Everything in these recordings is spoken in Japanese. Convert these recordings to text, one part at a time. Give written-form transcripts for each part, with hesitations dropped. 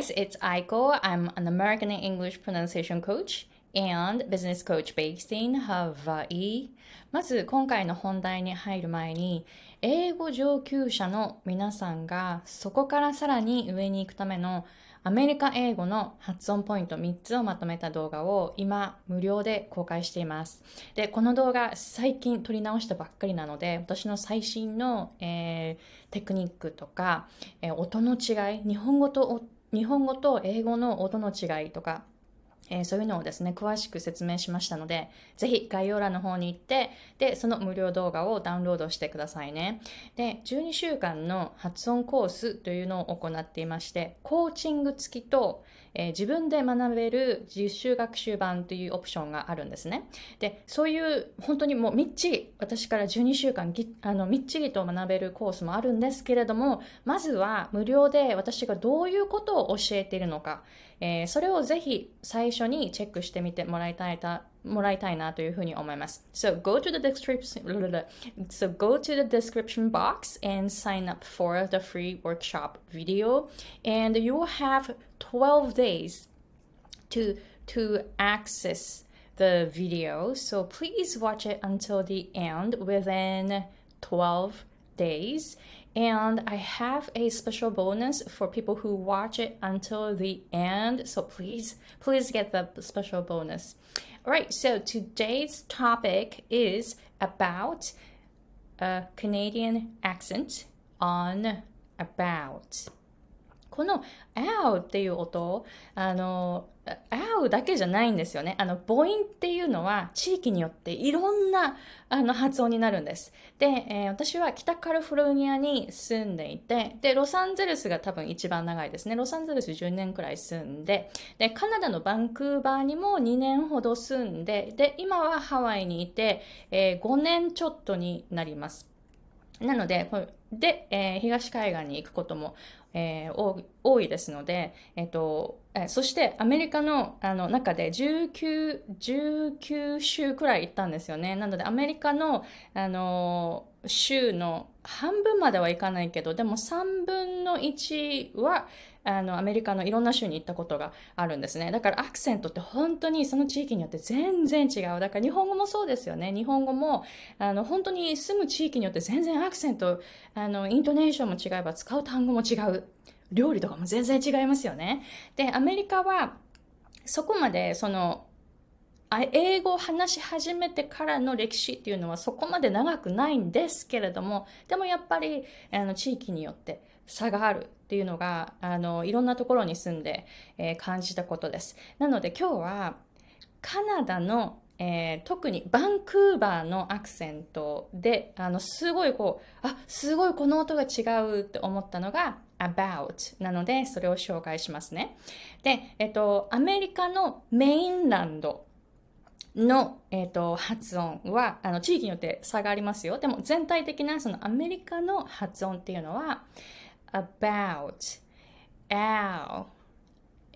guys, it's Aiko. I'm an American English pronunciation coach and business coach based in Hawaii. まず今回の本題に入る前に、英語上級者の皆さんがそこからさらに上に行くためのアメリカ英語の発音ポイント3つをまとめた動画を今無料で公開しています。で、この動画最近撮り直したばっかりなので、私の最新の、テクニックとか、音の違い、日本語と英語の音の違いとか、そういうのをですね、詳しく説明しましたので、ぜひ概要欄の方に行って、で、その無料動画をダウンロードしてくださいね。で、12週間の発音コースというのを行っていまして、コーチング付きと、自分で学べる実習学習版というオプションがあるんですね。で、そういう本当にもうみっちり、私から12週間みっちりと学べるコースもあるんですけれども、まずは無料で私がどういうことを教えているのか、それをぜひ最初にチェックしてみてもらいたいなというふうに思います。So go to the description box and sign up for the free workshop video, and you will have 12 days to access the video. So please watch it until the end within 12 days. And I have a special bonus for people who watch it until the end. So please get the special bonus. Alright, so today's topic is about a Canadian accent on about.この ow っていう音、ow だけじゃないんですよね。母音っていうのは地域によっていろんな発音になるんです。で、私は北カリフォルニアに住んでいて、で、ロサンゼルスが多分一番長いですね。ロサンゼルス10年くらい住んで、で、カナダのバンクーバーにも2年ほど住んで、で、今はハワイにいて、5年ちょっとになります。なので、東海岸に行くことも、多いですので、そしてアメリカの、中で19州くらい行ったんですよね。なのでアメリカの、州の半分まではいかないけど、でも3分の1はアメリカのいろんな州に行ったことがあるんですね。だからアクセントって本当にその地域によって全然違う。だから日本語もそうですよね。日本語も本当に住む地域によって全然アクセント、イントネーションも違えば使う単語も違う。料理とかも全然違いますよね。で、アメリカはそこまで英語を話し始めてからの歴史っていうのはそこまで長くないんですけれども、でもやっぱり地域によって差があるっていうのがいろんなところに住んで、感じたことです。なので今日はカナダの、特にバンクーバーのアクセントですごいこの音が違うって思ったのがabout なのでそれを紹介しますね。で、アメリカのメインランドの、発音は地域によって差がありますよ。でも全体的なそのアメリカの発音っていうのは about, ow,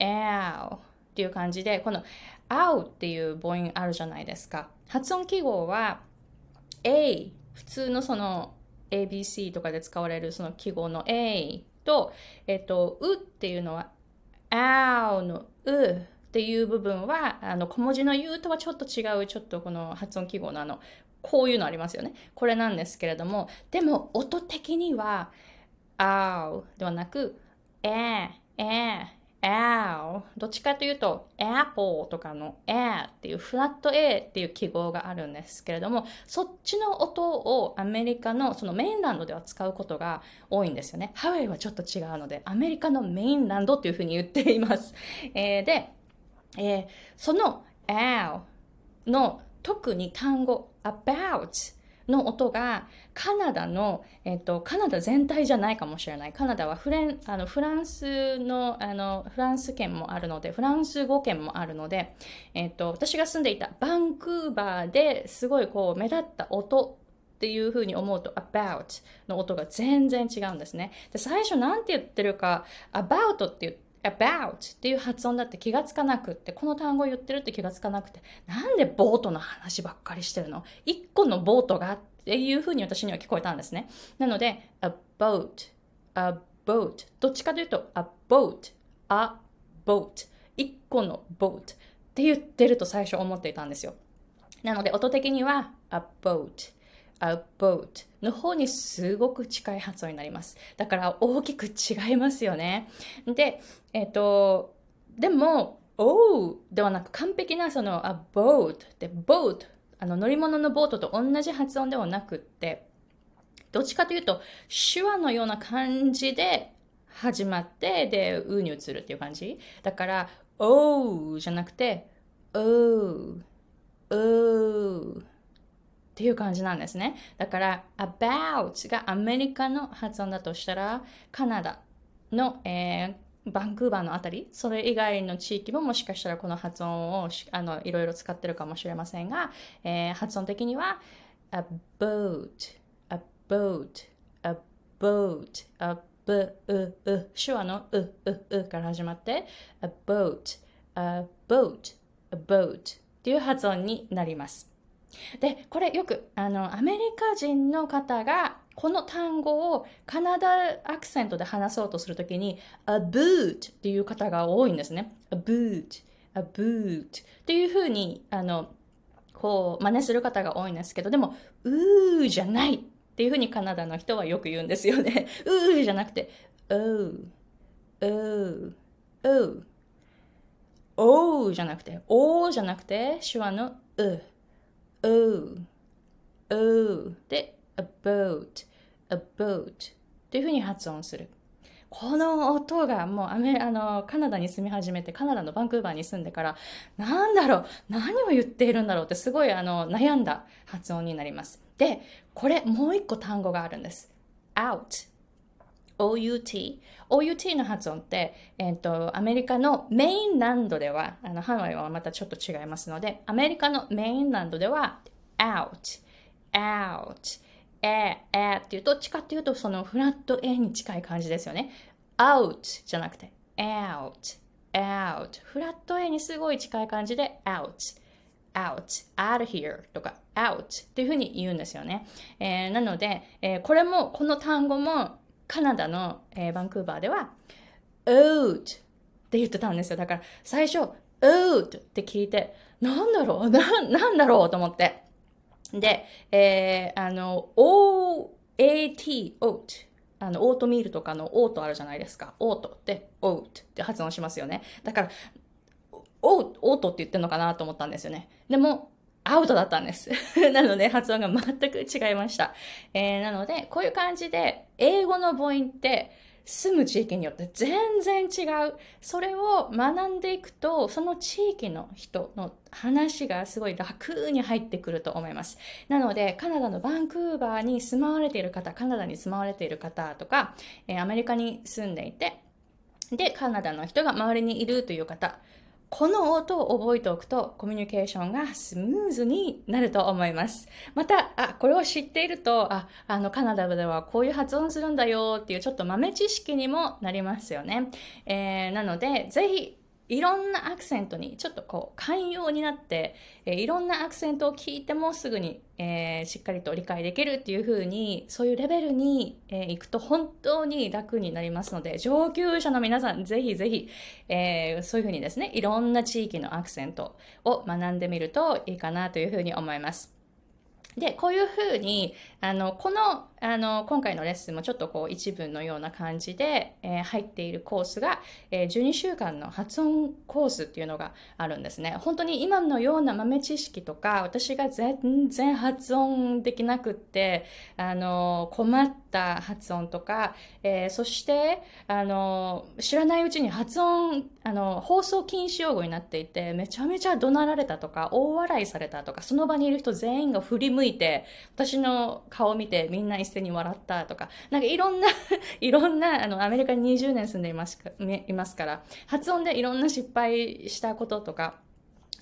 ow っていう感じで、この ow っていう母音あるじゃないですか。発音記号は a、 普通のその abc とかで使われるその記号の a と、うっていうのは ow のうっていう部分は小文字の U とはちょっと違う、ちょっとこの発音記号のこういうのありますよね。これなんですけれども、でも音的には ow ではなく ow、 どっちかというと apple とかの a っていうフラット a っていう記号があるんですけれども、そっちの音をアメリカのそのメインランドでは使うことが多いんですよね。ハワイはちょっと違うのでアメリカのメインランドっていうふうに言っています。で、その ow の特に単語 about の音がカナダの、カナダ全体じゃないかもしれない。カナダはフランスの、フランス圏もあるので、フランス語圏もあるので、私が住んでいたバンクーバーですごいこう目立った音っていう風に思うと about の音が全然違うんですね。で、最初なんて言ってるか about って言って、about っていう発音だって気がつかなくって、この単語を言ってるって気がつかなくて、なんでボートの話ばっかりしてるの、一個のボートがっていう風に私には聞こえたんですね。なので a boat どっちかというと a boat a boat、 1個の boat って言ってると最初思っていたんですよ。なので音的には a boat、a boat の方にすごく近い発音になります。だから大きく違いますよね。で、でも oh ではなく完璧なその a boat で boat 乗り物のボートと同じ発音ではなくって、どっちかというと手話のような感じで始まって、でうに移るっていう感じだから oh じゃなくて oh ohっていう感じなんですね。だから、about がアメリカの発音だとしたら、カナダの、バンクーバーのあたり、それ以外の地域ももしかしたらこの発音をいろいろ使ってるかもしれませんが、発音的には a boat、a boat、a boat、a b u u、 手話の u u u から始まって、a boat、a boat、a boat っていう発音になります。で、これよくアメリカ人の方がこの単語をカナダアクセントで話そうとするときに a boot っていう方が多いんですね。 a boot、 a boot っていう風にこう真似する方が多いんですけど、でもうーじゃないっていう風にカナダの人はよく言うんですよね。うーじゃなくて oh oh oh oh じゃなくて oh じゃなくて手話のうOh, oh で a boat, a boat っていう風に発音する。この音がもうカナダに住み始めて、カナダのバンクーバーに住んでから、なんだろう、何を言っているんだろうってすごい悩んだ発音になります。で、これもう一個単語があるんです。 out、 out、 out の発音って、アメリカのメインランドでは、ハワイはまたちょっと違いますので、アメリカのメインランドでは out、 out、 っていうと、どっちかっていうとそのフラット A に近い感じですよね。 out じゃなくて out、 out フラット A にすごい近い感じで out、 out、 out of here とか out っていう風に言うんですよね。なので、この単語もカナダの、バンクーバーでは out って言ってたんですよ。だから最初 out って聞いて、なんだろうと思って、で、o-a-t oat、 オートミールとかのオートあるじゃないですか。オートってオートって発音しますよね。だからオートって言ってるのかなと思ったんですよね。でもアウトだったんですなので発音が全く違いました。なのでこういう感じで英語の母音って住む地域によって全然違う。それを学んでいくと、その地域の人の話がすごい楽に入ってくると思います。なのでカナダのバンクーバーに住まわれている方、カナダに住まわれている方とか、アメリカに住んでいて、でカナダの人が周りにいるという方、この音を覚えておくとコミュニケーションがスムーズになると思います。また、これを知っていると、カナダではこういう発音するんだよっていうちょっと豆知識にもなりますよね。なので、ぜひいろんなアクセントにちょっとこう寛容になって、いろんなアクセントを聞いてもすぐに、しっかりと理解できるっていう風に、そういうレベルに、行くと本当に楽になりますので、上級者の皆さんぜひぜひ、そういう風にですね、いろんな地域のアクセントを学んでみるといいかなという風に思います。で、こういうふうに今回のレッスンもちょっとこう一文のような感じで、入っているコースが、12週間の発音コースっていうのがあるんですね。本当に今のような豆知識とか、私が全然発音できなくって困った発音とか、そして知らないうちに発音放送禁止用語になっていて、めちゃめちゃ怒鳴られたとか大笑いされたとか、その場にいる人全員が振り向いて私の顔を見てみんな一斉に笑ったとか、なんかいろんなアメリカに20年住んでいますから発音でいろんな失敗したこととか、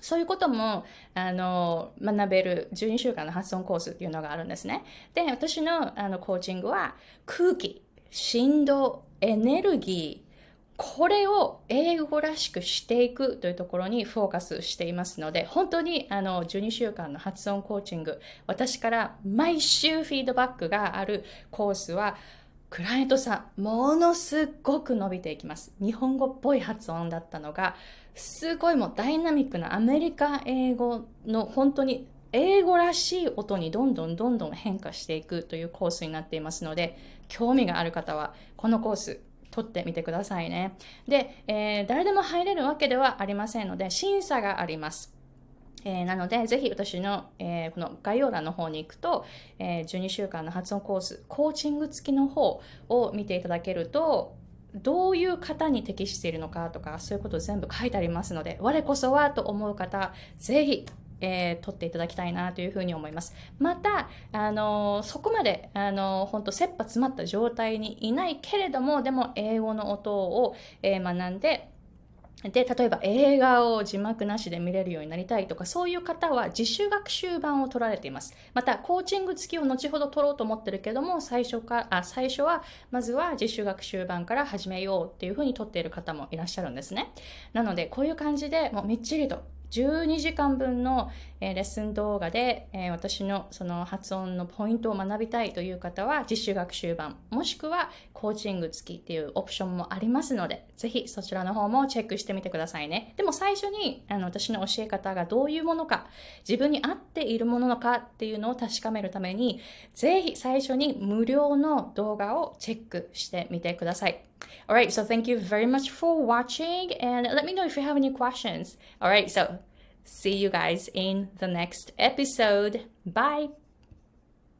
そういうことも学べる12週間の発音コースっていうのがあるんですね。で、私のコーチングは空気、振動、エネルギー、これを英語らしくしていくというところにフォーカスしていますので、本当に12週間の発音コーチング、私から毎週フィードバックがあるコースはクライアントさん、ものすごく伸びていきます。日本語っぽい発音だったのが、すごいもうダイナミックなアメリカ英語の本当に英語らしい音にどんどん変化していくというコースになっていますので、興味がある方はこのコース取ってみてくださいね。で、誰でも入れるわけではありませんので、審査があります。なので、ぜひ私の、この概要欄の方に行くと、12週間の発音コース、コーチング付きの方を見ていただけると、どういう方に適しているのかとか、そういうこと全部書いてありますので、我こそはと思う方、ぜひ、取っていただきたいなというふうに思います。また、そこまで、本当切羽詰まった状態にいないけれども、でも英語の音を、学んで、で、例えば映画を字幕なしで見れるようになりたいとか、そういう方は自主学習版を取られています。また、コーチング付きを後ほど取ろうと思ってるけども、最初は、まずは自主学習版から始めようっていうふうに取っている方もいらっしゃるんですね。なので、こういう感じで、もうみっちりと、12時間分のレッスン動画で私のその発音のポイントを学びたいという方は実習学習版もしくはコーチング付きっていうオプションもありますので、ぜひそちらの方もチェックしてみてくださいね。でも最初に私の教え方がどういうものか、自分に合っているものかっていうのを確かめるために、ぜひ最初に無料の動画をチェックしてみてください。Alright, so thank you very much for watching and let me know if you have any questions. Alright, so see you guys in the next episode. Bye!